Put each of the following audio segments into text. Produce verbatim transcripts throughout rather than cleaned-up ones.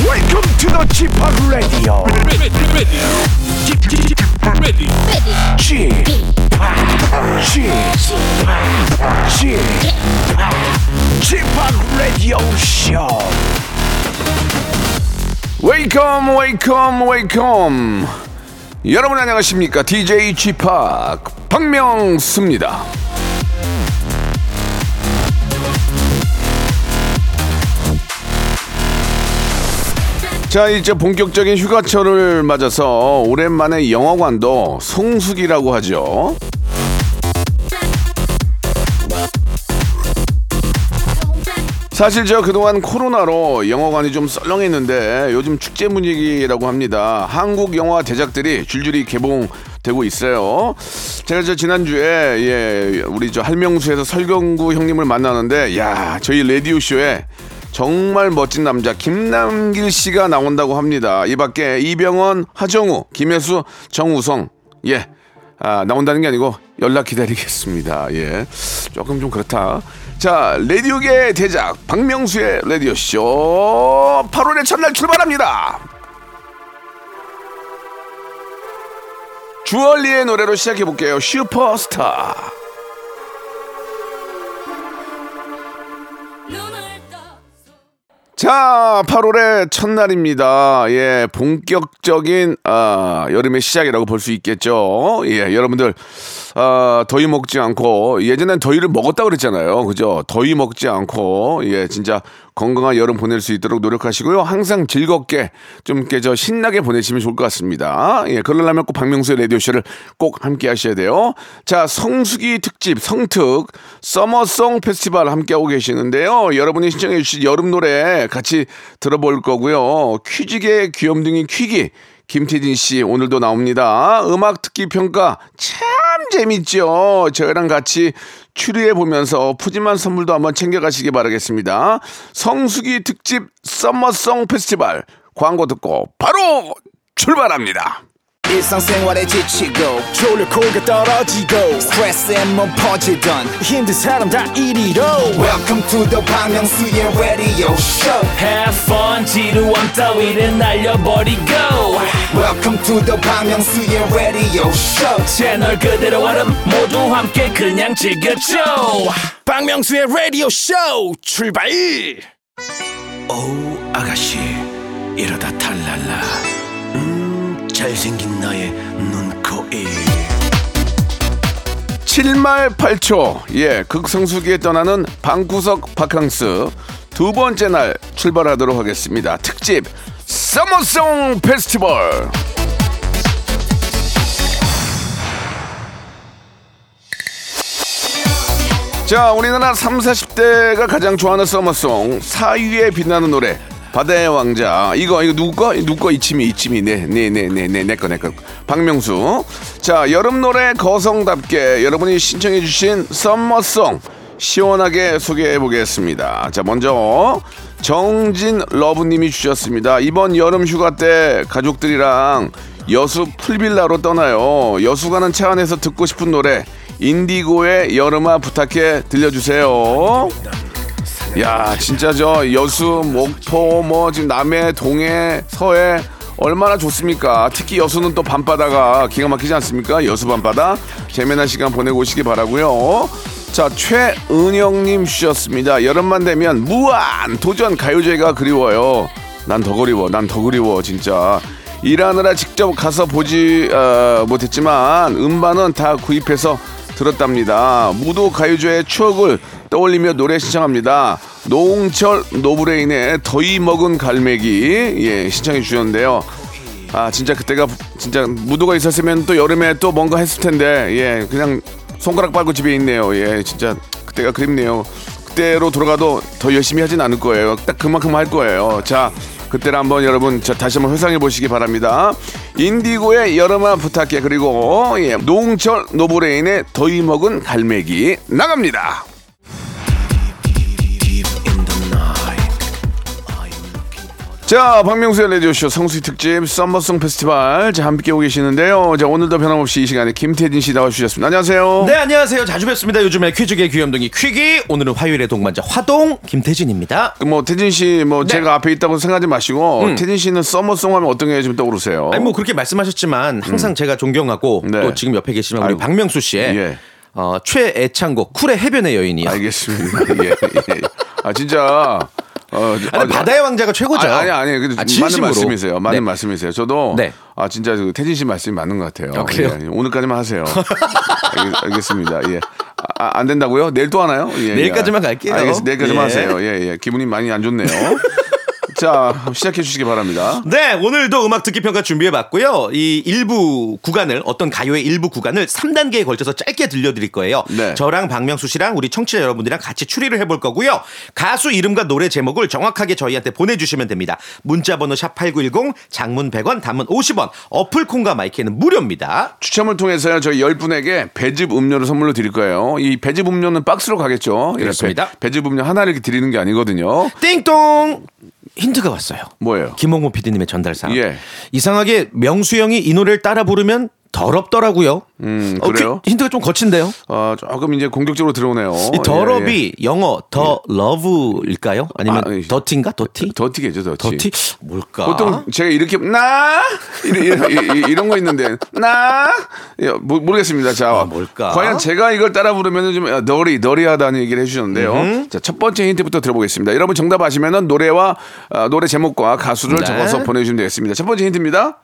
Welcome to the 지팍 Radio. Ready, ready, 지팍 Radio. 지팍, 지팍, 지팍, 지팍 Radio Show. Welcome, welcome, welcome. 여러분 안녕하십니까? 디제이 지팍 박명수입니다. 자, 이제 본격적인 휴가철을 맞아서 오랜만에 영화관도 성수기라고 하죠. 사실 저 그동안 코로나로 영화관이 좀 썰렁했는데 요즘 축제 분위기라고 합니다. 한국 영화 대작들이 줄줄이 개봉되고 있어요. 제가 저 지난주에 예, 우리 저 할명수에서 설경구 형님을 만나는데 야, 저희 라디오쇼에 정말 멋진 남자 김남길 씨가 나온다고 합니다. 이 밖에 이병헌, 하정우, 김혜수, 정우성 예 아, 나온다는 게 아니고 연락 기다리겠습니다. 예 조금 좀 그렇다. 자, 라디오계의 대작 박명수의 라디오쇼 팔월의 첫날 출발합니다. 주얼리의 노래로 시작해볼게요. 슈퍼스타. 자, 팔월의 첫날입니다. 예, 본격적인 아, 여름의 시작이라고 볼 수 있겠죠. 예, 여러분들 아, 더위 먹지 않고 예전엔 더위를 먹었다고 그랬잖아요. 그죠? 더위 먹지 않고 예, 진짜 건강한 여름 보낼 수 있도록 노력하시고요. 항상 즐겁게 좀 이렇게 저 신나게 보내시면 좋을 것 같습니다. 예, 그러려면 꼭 박명수의 라디오쇼를 꼭 함께 하셔야 돼요. 자, 성수기 특집 성특 썸머 송 페스티벌 함께하고 계시는데요. 여러분이 신청해 주신 여름 노래 같이 들어볼 거고요. 퀴즈계 귀염둥이 퀴기 김태진 씨 오늘도 나옵니다. 음악 듣기 평가 참 재밌죠. 저희랑 같이 추리해보면서 푸짐한 선물도 한번 챙겨가시기 바라겠습니다. 성수기 특집 썸머송 페스티벌 광고 듣고 바로 출발합니다. 일상생활에 지치고 졸려 코가 떨어지고 스트레스에 몸 퍼지던 힘든 사람 다 이리로 Welcome to the 박명수의 radio show. Have fun. 지루함 따위를 날려버리고 Welcome to the 박명수의 radio show. 채널 그대로 와름 모두 함께 그냥 즐겨줘. 박명수의 radio show 출발. 오우 아가씨 이러다 탈랄라. 잘생긴 나의 눈, 코, 입. 칠말 팔초 예, 극성수기에 떠나는 방구석 바캉스 두 번째 날 출발하도록 하겠습니다. 특집 썸머송 페스티벌. 자, 우리나라 삼사십대가 가장 좋아하는 썸머송 사위에 빛나는 노래 바다의 왕자. 이거 이거 누구 거? 누구 거? 이치미 이치미 네네네네네 내꺼 내꺼 박명수. 자, 여름 노래 거성답게 여러분이 신청해 주신 썸머송 시원하게 소개해 보겠습니다. 자, 먼저 정진 러브님이 주셨습니다. 이번 여름 휴가 때 가족들이랑 여수 풀빌라로 떠나요. 여수 가는 차 안에서 듣고 싶은 노래 인디고의 여름아 부탁해 들려주세요. 야, 진짜 저 여수, 목포, 뭐 지금 남해, 동해, 서해 얼마나 좋습니까? 특히 여수는 또 밤바다가 기가 막히지 않습니까? 여수 밤바다 재미난 시간 보내고 오시기 바라고요. 자, 최은영님 주셨습니다. 여름만 되면 무한 도전 가요제가 그리워요. 난 더 그리워, 난 더 그리워 진짜. 일하느라 직접 가서 보지 어, 못했지만 음반은 다 구입해서 들었답니다. 무도 가요제의 추억을 떠올리며 노래 신청합니다. 노웅철 노브레인의 더위 먹은 갈매기 예 신청해 주셨는데요. 아, 진짜 그때가 진짜 무도가 있었으면 또 여름에 또 뭔가 했을 텐데 예 그냥 손가락 빨고 집에 있네요. 예, 진짜 그때가 그립네요. 그때로 돌아가도 더 열심히 하진 않을 거예요. 딱 그만큼 할 거예요. 자, 그때를 한번 여러분 자, 다시 한번 회상해 보시기 바랍니다. 인디고의 여름아 부탁해 그리고 예, 노웅철 노브레인의 더위 먹은 갈매기 나갑니다. 자, 박명수의 라디오쇼 성수기 특집 썸머 송 페스티벌. 자, 함께 오고 계시는데요. 자, 오늘도 변함없이 이 시간에 김태진 씨 나와주셨습니다. 안녕하세요. 네, 안녕하세요. 자주 뵙습니다. 요즘에 퀴즈계 귀염둥이 퀴기. 오늘은 화요일의 동반자 화동 김태진입니다. 뭐 태진 씨 뭐 네. 제가 앞에 있다고 생각하지 마시고 음. 태진 씨는 썸머 송 하면 어떤 게 지금 떠오르세요? 아니 뭐 그렇게 말씀하셨지만 항상 음. 제가 존경하고 네. 또 지금 옆에 계시면 우리 아이고. 박명수 씨의 예. 어, 최애창곡 쿨의 해변의 여인이요. 알겠습니다. 예, 예. 아 진짜. 어, 아니, 아, 바다의 왕자가 최고죠. 아니 아니, 아니 근데 아, 많은 말씀이세요. 많은 네. 말씀이세요. 저도 네. 아 진짜 그 태진 씨 말씀이 맞는 것 같아요. 아, 그래요? 예, 오늘까지만 하세요. 알겠, 알겠습니다. 예. 아, 안 된다고요? 내일 또 하나요? 예, 내일까지만 예. 갈게요. 알겠습니다. 내일까지만 예. 하세요. 예예. 예. 기분이 많이 안 좋네요. 자, 시작해 주시기 바랍니다. 네, 오늘도 음악 듣기 평가 준비해 봤고요. 이 일부 구간을, 어떤 가요의 일부 구간을 삼 단계에 걸쳐서 짧게 들려드릴 거예요. 네. 저랑 박명수 씨랑 우리 청취자 여러분들이랑 같이 추리를 해볼 거고요. 가수 이름과 노래 제목을 정확하게 저희한테 보내주시면 됩니다. 문자번호 샵팔구일공, 장문 백 원, 단문 오십 원, 어플콘과 마이크는 무료입니다. 추첨을 통해서요, 저희 열 분에게 배즙 음료를 선물로 드릴 거예요. 이 배즙 음료는 박스로 가겠죠. 그렇습니다. 배, 배즙 음료 하나를 이렇게 드리는 게 아니거든요. 띵동! 힌트가 왔어요. 뭐예요? 김홍호 피디님의 전달사항. 예. 이상하게 명수 형이 이 노래를 따라 부르면 더럽더라고요. 음, 그래요? 어, 그, 힌트가 좀 거친데요? 아, 조금 이제 공격적으로 들어오네요. 이 더럽이 예, 예. 영어 더 예. 러브일까요? 아니면 아, 더티인가? 더티? 더티겠죠, 더티. 더티? 뭘까? 보통 제가 이렇게 나 이런, 이런, 이런 거 있는데 나 예, 모르겠습니다. 자, 아, 뭘까? 과연 제가 이걸 따라 부르면 좀 너리 너리하다는 얘기를 해주셨는데요. 음. 자, 첫 번째 힌트부터 들어보겠습니다. 여러분 정답 아시면은 노래와 어, 노래 제목과 가수를 네. 적어서 보내주시면 되겠습니다. 첫 번째 힌트입니다.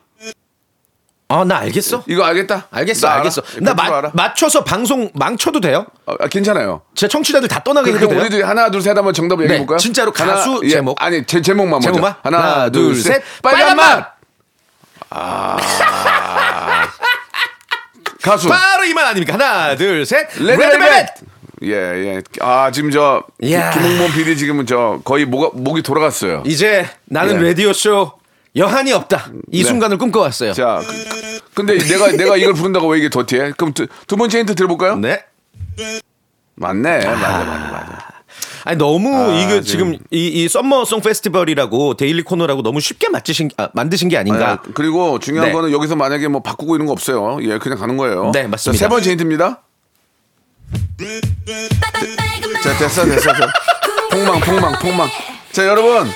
아, 나 알겠어? 이거 알겠다. 알겠어, 나 알겠어. 나 마, 맞춰서 방송 망쳐도 돼요? 아, 괜찮아요. 제 청취자들 다 떠나게 해도 돼요? 우리들이 하나, 둘, 셋 한번 정답 얘기해 볼까요? 네, 진짜로 가수 하나, 제목. 예, 아니, 제 제목만 먼저. 제목만? 하나, 둘, 셋. 빨간 맛! 아... 가수. 바로 이 말 아닙니까? 하나, 둘, 셋. 레드벨벳! 예, 예. 아, 지금 저 김홍범 피디 지금은 저 거의 목, 목이 돌아갔어요. 이제 나는 예. 라디오쇼. 여한이 없다. 이 네. 순간을 꿈꿔왔어요. 자, 근데 내가 내가 이걸 부른다고 왜 이게 더티해? 그럼 두, 두 번째 힌트 들어볼까요? 네. 맞네. 아~ 맞네. 맞네. 맞네. 아니 너무 아, 이게 지금 이 이 썸머송 페스티벌이라고 데일리 코너라고 너무 쉽게 맞추신 아, 만드신 게 아닌가? 네. 그리고 중요한 네. 거는 여기서 만약에 뭐 바꾸고 이런 거 없어요. 예, 그냥 가는 거예요. 네, 맞습니다. 자, 세 번째 힌트입니다. 자, 됐어, 됐어. 됐어. 폭망, 폭망, 폭망. 자, 여러분.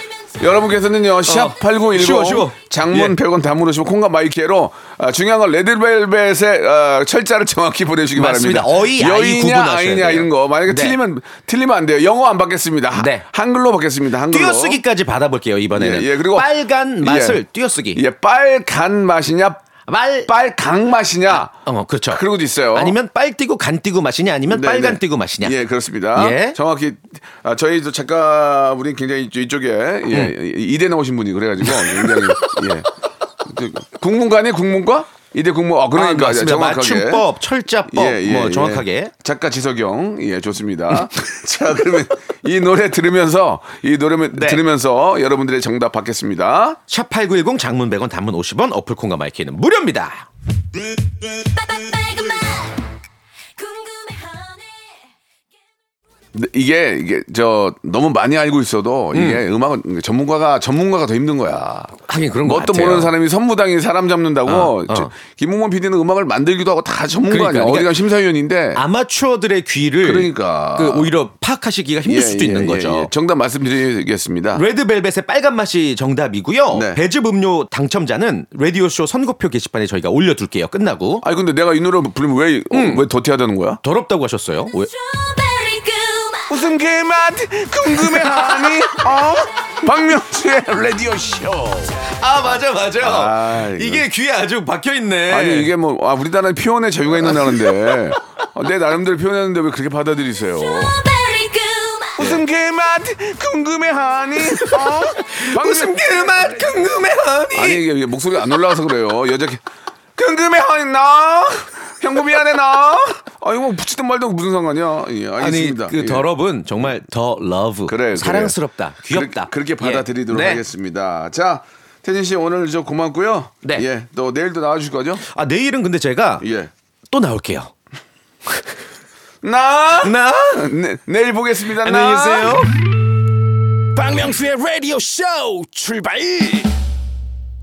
여러분께서는요 샵팔구일공 어, 장문 예. 백 원 담으시고 콩과 마이키로 아, 중요한 건 레드벨벳의 아, 철자를 정확히 보내주시기 맞습니다. 바랍니다. 어이, 여이냐 아이냐 이런 거 만약에 네. 틀리면 틀리면 안 돼요. 영어 안 받겠습니다. 네. 한글로 받겠습니다. 한글로. 띄어쓰기까지 받아볼게요 이번에는. 예, 예, 그리고 빨간 맛을 예. 띄어쓰기. 예, 빨간 맛이냐 말... 빨강 맛이냐? 아, 어, 그렇죠. 그러고도 있어요. 아니면 빨띠고 간띠고 맛이냐? 아니면 네네. 빨간 띠고 맛이냐? 예, 그렇습니다. 예. 정확히 아, 저희 작가분이 굉장히 이쪽에 음. 예, 이대 나오신 분이 그래가지고 굉장히 예. 국문과네 국문과? 이대 국문. 어, 그러니까 아, 정확하게. 맞춤법, 철자법, 예, 예, 뭐 정확하게. 예. 작가 지석영, 예, 좋습니다. 자, 그러면 이 노래 들으면서 이 노래 네. 들으면서 여러분들의 정답 받겠습니다. 샵팔구일공 장문 백 원, 단문 오십 원, 어플 콩과 마이키는 무료입니다. 이게 이게 저 너무 많이 알고 있어도 이게 음. 음악은 전문가가 전문가가 더 힘든 거야. 하긴 그런 거 같아요. 뭣도 모르는 사람이 선무당이 사람 잡는다고. 어, 어. 김홍범 피디는 음악을 만들기도 하고 다 전문가 그러니까, 아니야. 그러니까, 어디가 심사위원인데 아마추어들의 귀를 그러니까 그 오히려 파악하시기가 힘들 예, 수도 예, 있는 예, 거죠. 예. 정답 말씀드리겠습니다. 레드벨벳의 빨간 맛이 정답이고요. 네. 배즙 음료 당첨자는 라디오 쇼 선거표 게시판에 저희가 올려둘게요. 끝나고. 아니 근데 내가 이 노래 부르면 왜 왜 음. 더티해야 되는 거야? 더럽다고 하셨어요. 왜? 무슨 개맛 궁금해하니? 어? 박명수의 라디오쇼. 아 맞아 맞아. 아, 이게 귀에 아주 박혀있네. 아니 이게 뭐 아, 우리나라는 표현의 자유가 있는 나라인데 아, 내 나름대로 표현했는데 왜 그렇게 받아들이세요? 무슨 개맛 궁금해하니? 어? 무슨 개맛 궁금해하니? 아니 이게 목소리가 안 올라와서 그래요. 여자 궁금해하니 나? 형부 미안해 나. 아 이거 붙이든 말든 무슨 상관이야. 예, 알겠습니다. 아니 그 더럽은 예. 정말 더 러브. 그래, 사랑스럽다. 그래. 귀엽다. 그렇게, 그렇게 받아들이도록 예. 네. 하겠습니다. 자 태진 씨 오늘 저 고맙고요. 네. 예. 또 내일도 나와줄 거죠? 아 내일은 근데 제가 예. 또 나올게요. 나. 나. 네, 내일 보겠습니다. 안녕히 계세요. 박명수의 라디오 쇼 출발.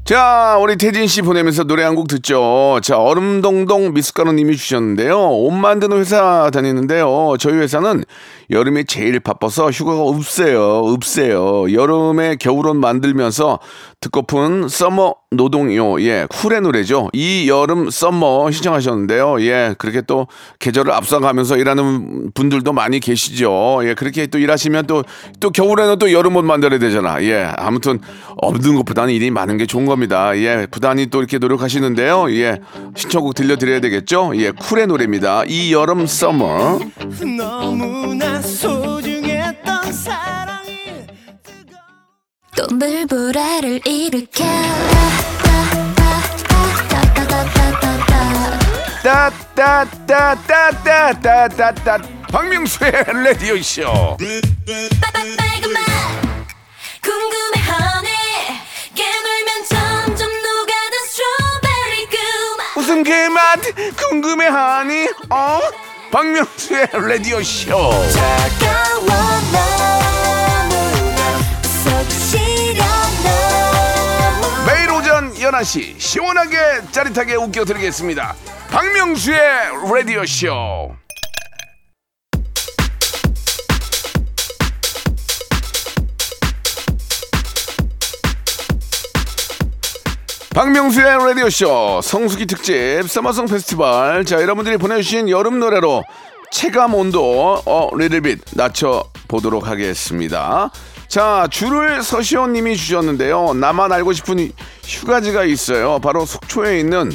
자, 우리 태진 씨 보내면서 노래 한 곡 듣죠. 자, 얼음동동 미숫가루님이 주셨는데요. 옷 만드는 회사 다니는데요. 저희 회사는 여름이 제일 바빠서 휴가가 없어요. 없어요. 여름에 겨울옷 만들면서 듣고픈 서머 노동요. 예, 쿨의 노래죠. 이 여름 썸머 신청하셨는데요. 예, 그렇게 또 계절을 앞서가면서 일하는 분들도 많이 계시죠. 예, 그렇게 또 일하시면 또, 또 겨울에는 또 여름 옷 만들어야 되잖아. 예, 아무튼 없는 것보다는 일이 많은 게 좋은 겁니다. 예, 부단히 또 이렇게 노력하시는데요. 예, 신청곡 들려드려야 되겠죠. 예, 쿨의 노래입니다. 이 여름 썸머. 너무나 소중했던 사랑이 또 물보라를 일으켜 따따따따따따따따 박명수의 라디오 쇼. 무슨 개맛 궁금해하니? 어? 박명수의 라디오 쇼. 매일 오전 열한 시 시원하게 짜릿하게 웃겨드리겠습니다. 박명수의 라디오쇼. 박명수의 라디오쇼 성수기 특집 썸머 송 페스티벌. 자, 여러분들이 보내주신 여름 노래로 체감 온도 어 리틀빗 낮춰보도록 하겠습니다. 자, 줄을 서시원님이 주셨는데요. 나만 알고 싶은 휴가지가 있어요. 바로 속초에 있는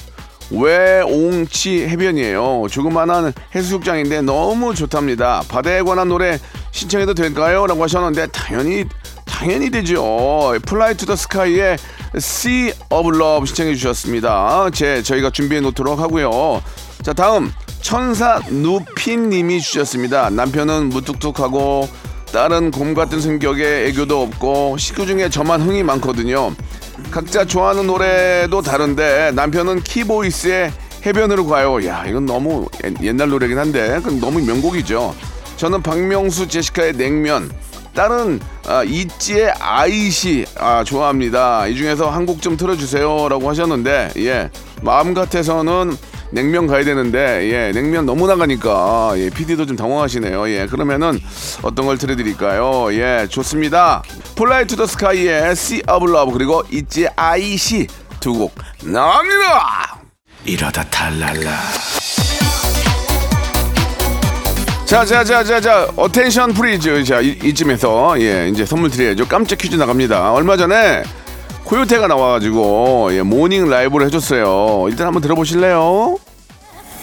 외옹치 해변이에요. 조그만한 해수욕장인데 너무 좋답니다. 바다에 관한 노래 신청해도 될까요? 라고 하셨는데 당연히 당연히 되죠. 플라이 투 더 스카이의 Sea of Love 신청해 주셨습니다. 제 저희가 준비해 놓도록 하고요. 자, 다음 천사 누피님이 주셨습니다. 남편은 무뚝뚝하고 딸은 곰 같은 성격에 애교도 없고 식구 중에 저만 흥이 많거든요. 각자 좋아하는 노래도 다른데 남편은 키보이스의 해변으로 가요. 야, 이건 너무 옛날 노래긴 한데 너무 명곡이죠. 저는 박명수 제시카의 냉면, 딸은 아, 이지의 아이시 아, 좋아합니다. 이 중에서 한 곡 좀 틀어주세요 라고 하셨는데, 예, 마음 같아서는 냉면 가야 되는데, 예, 냉면 너무 나가니까, 예, 피디도 좀 당황하시네요. 예, 그러면은 어떤 걸 틀어드릴까요? 예, 좋습니다. 플라이 투 더 스카이의 Sea of Love 그리고 있지 아이시 두 곡 나옵니다. 이러다 탈랄라. 자자자자자 어텐션 프리즈. 자, 이, 이쯤에서 예 이제 선물 드려야죠. 깜짝 퀴즈 나갑니다. 얼마 전에 코요태가 나와가지고 예, 모닝 라이브를 해줬어요. 일단 한번 들어보실래요?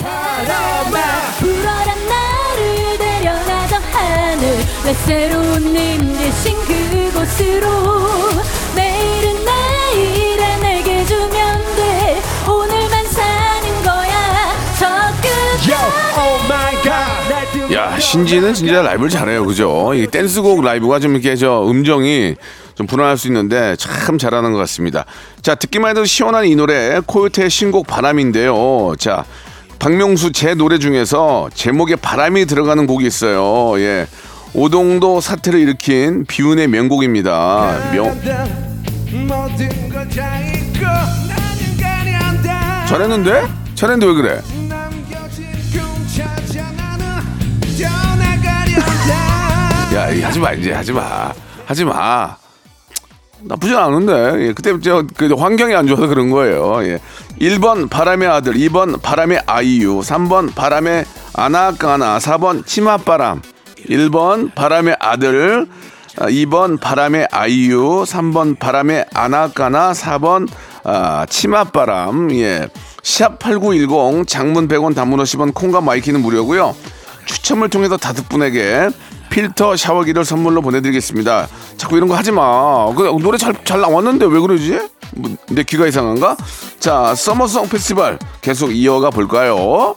바람아 불어란 나를 데려다 저 하늘 내 새로운 님 계신 그곳으로 내일은 내일에 내게 주면 돼 오늘만 사는 거야 저 끝까지. 야, 신지는 진짜 라이브를 잘해요. 그죠? 이 댄스곡 라이브가 좀 이렇게 저 음정이 좀 불안할 수 있는데 참 잘하는 것 같습니다. 자, 듣기만 해도 시원한 이 노래 코요태의 신곡 바람인데요. 자, 박명수 제 노래 중에서 제목에 바람이 들어가는 곡이 있어요. 예, 오동도 사태를 일으킨 비운의 명곡입니다. 명... 잘했는데? 잘했는데 왜 그래? 야, 하지마 이제 하지마 하지마. 나쁘진 않은데. 예, 그때 저 그 환경이 안 좋아서 그런 거예요. 예. 일 번 바람의 아들, 이 번 바람의 아이유, 삼 번 바람의 아나까나, 사 번 치맛바람. 일 번 바람의 아들, 이 번 바람의 아이유, 삼 번 바람의 아나까나, 사 번 아, 치맛바람. 예. 샵 팔구일공 장문 백 원 단문 오십 원 콩과 마이키는 무료고요. 추첨을 통해서 다섯 분에게 필터 샤워기를 선물로 보내드리겠습니다. 자꾸 이런 거 하지 마. 노래 잘, 잘 나왔는데 왜 그러지? 뭐, 내 귀가 이상한가? 자, 서머송 페스티벌 계속 이어가 볼까요?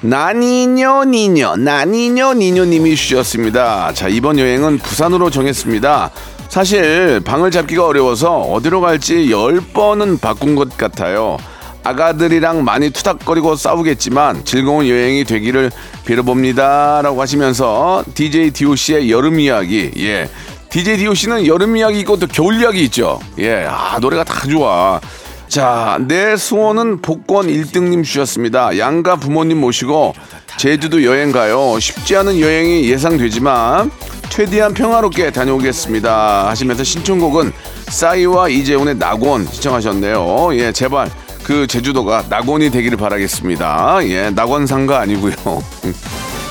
나니뇨 니뇨 나니뇨 니뇨님이 주셨습니다. 자, 이번 여행은 부산으로 정했습니다. 사실 방을 잡기가 어려워서 어디로 갈지 열 번은 바꾼 것 같아요. 아가들이랑 많이 투닥거리고 싸우겠지만 즐거운 여행이 되기를 빌어봅니다. 라고 하시면서 디제이 디오씨의 여름 이야기. 예. 디제이 디오씨는 여름 이야기 있고 또 겨울 이야기 있죠. 예. 아, 노래가 다 좋아. 자, 내 소원은 복권 일등님 주셨습니다. 양가 부모님 모시고 제주도 여행 가요. 쉽지 않은 여행이 예상되지만 최대한 평화롭게 다녀오겠습니다. 하시면서 신청곡은 싸이와 이재훈의 낙원 시청하셨네요. 예, 제발 그 제주도가 낙원이 되기를 바라겠습니다. 예, 낙원상가 아니고요.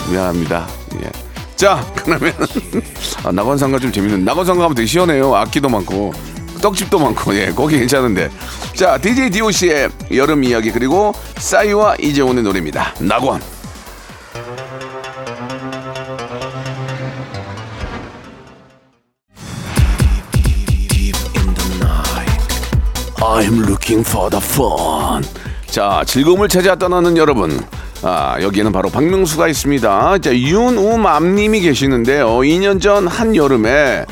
미안합니다. 예. 자, 그러면 아, 낙원상가 좀 재밌는. 낙원상가 하면 되게 시원해요. 악기도 많고. 떡집도 많고, 예, 거기 괜찮은데. 자, 디제이 디오씨의 여름 이야기, 그리고 싸이와 이재훈의 노래입니다. 낙원. I'm looking for the fun. 자, 즐거움을 찾아 떠나는 여러분. 아, 여기에는 바로 박명수가 있습니다. 자, 윤우맘님이 계시는데요. 이 년 전 한여름에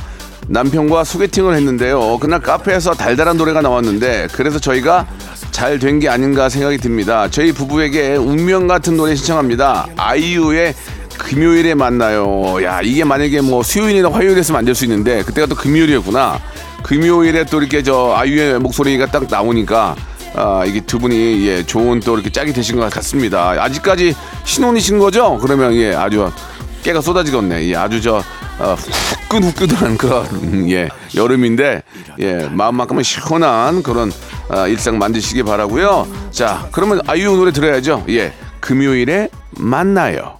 남편과 소개팅을 했는데요. 그날 카페에서 달달한 노래가 나왔는데 그래서 저희가 잘 된 게 아닌가 생각이 듭니다. 저희 부부에게 운명 같은 노래 신청합니다. 아이유의 금요일에 만나요. 야, 이게 만약에 뭐 수요일이나 화요일에서 만들 수 있는데 그때가 또 금요일이었구나. 금요일에 또 이렇게 저 아이유의 목소리가 딱 나오니까 아, 이게 두 분이 예, 좋은 또 이렇게 짝이 되신 것 같습니다. 아직까지 신혼이신 거죠? 그러면 예, 아주 깨가 쏟아지겠네. 예, 아주 저 어, 후끈후끈한 그런 예, 여름인데 예, 마음만큼은 시원한 그런 어, 일상 만드시기 바라고요. 자, 그러면 아이유 노래 들어야죠. 예, 금요일에 만나요.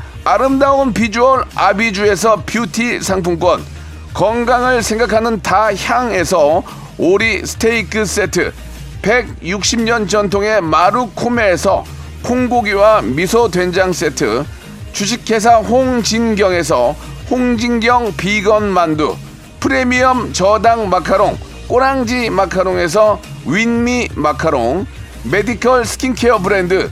아름다운 비주얼 아비주에서 뷰티 상품권, 건강을 생각하는 다향에서 오리 스테이크 세트, 백육십 년 전통의 마루코메에서 콩고기와 미소된장 세트, 주식회사 홍진경에서 홍진경 비건 만두, 프리미엄 저당 마카롱 꼬랑지 마카롱에서 윈미 마카롱, 메디컬 스킨케어 브랜드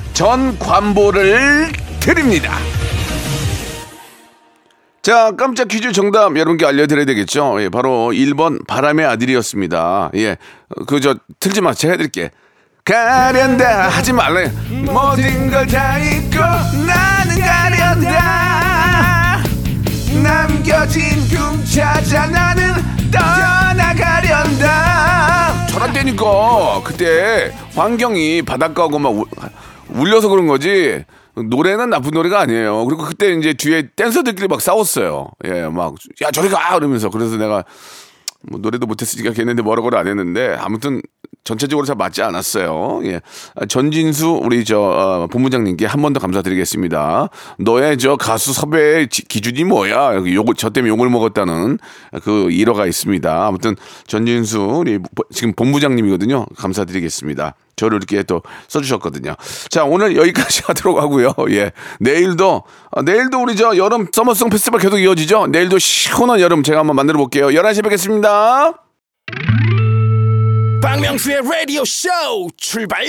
전 관보를 드립니다. 자, 깜짝 퀴즈 정답 여러분께 알려드려야 되겠죠. 예, 바로 일 번 바람의 아들이었습니다. 예, 그 저 틀지 마, 제가 해드릴게. 가련다 하지 말래. 모든 걸 다 잊고 나는 가련다. 남겨진 꿈 찾아 나는 떠나가련다. 저럴 때니까 그때 환경이 바닷가고 막 우, 울려서 그런 거지. 노래는 나쁜 노래가 아니에요. 그리고 그때 이제 뒤에 댄서들끼리 막 싸웠어요. 예, 막, 야, 저리 가! 그러면서. 그래서 내가, 뭐, 노래도 못했으니까 걔네들 뭐라고를 안 했는데, 아무튼, 전체적으로 잘 맞지 않았어요. 예. 전진수 우리 저 어, 본부장님께 한 번 더 감사드리겠습니다. 너의 저 가수 섭외의 지, 기준이 뭐야? 욕, 저 때문에 욕을 먹었다는 그 일화가 있습니다. 아무튼 전진수 우리 지금 본부장님이거든요. 감사드리겠습니다. 저를 이렇게 또 써주셨거든요. 자, 오늘 여기까지 하도록 하고요. 예, 내일도 아, 내일도 우리 저 여름 썸머 송 페스티벌 계속 이어지죠. 내일도 시원한 여름 제가 한번 만들어 볼게요. 열한 시에 뵙겠습니다. 박명수의 라디오 쇼 출발!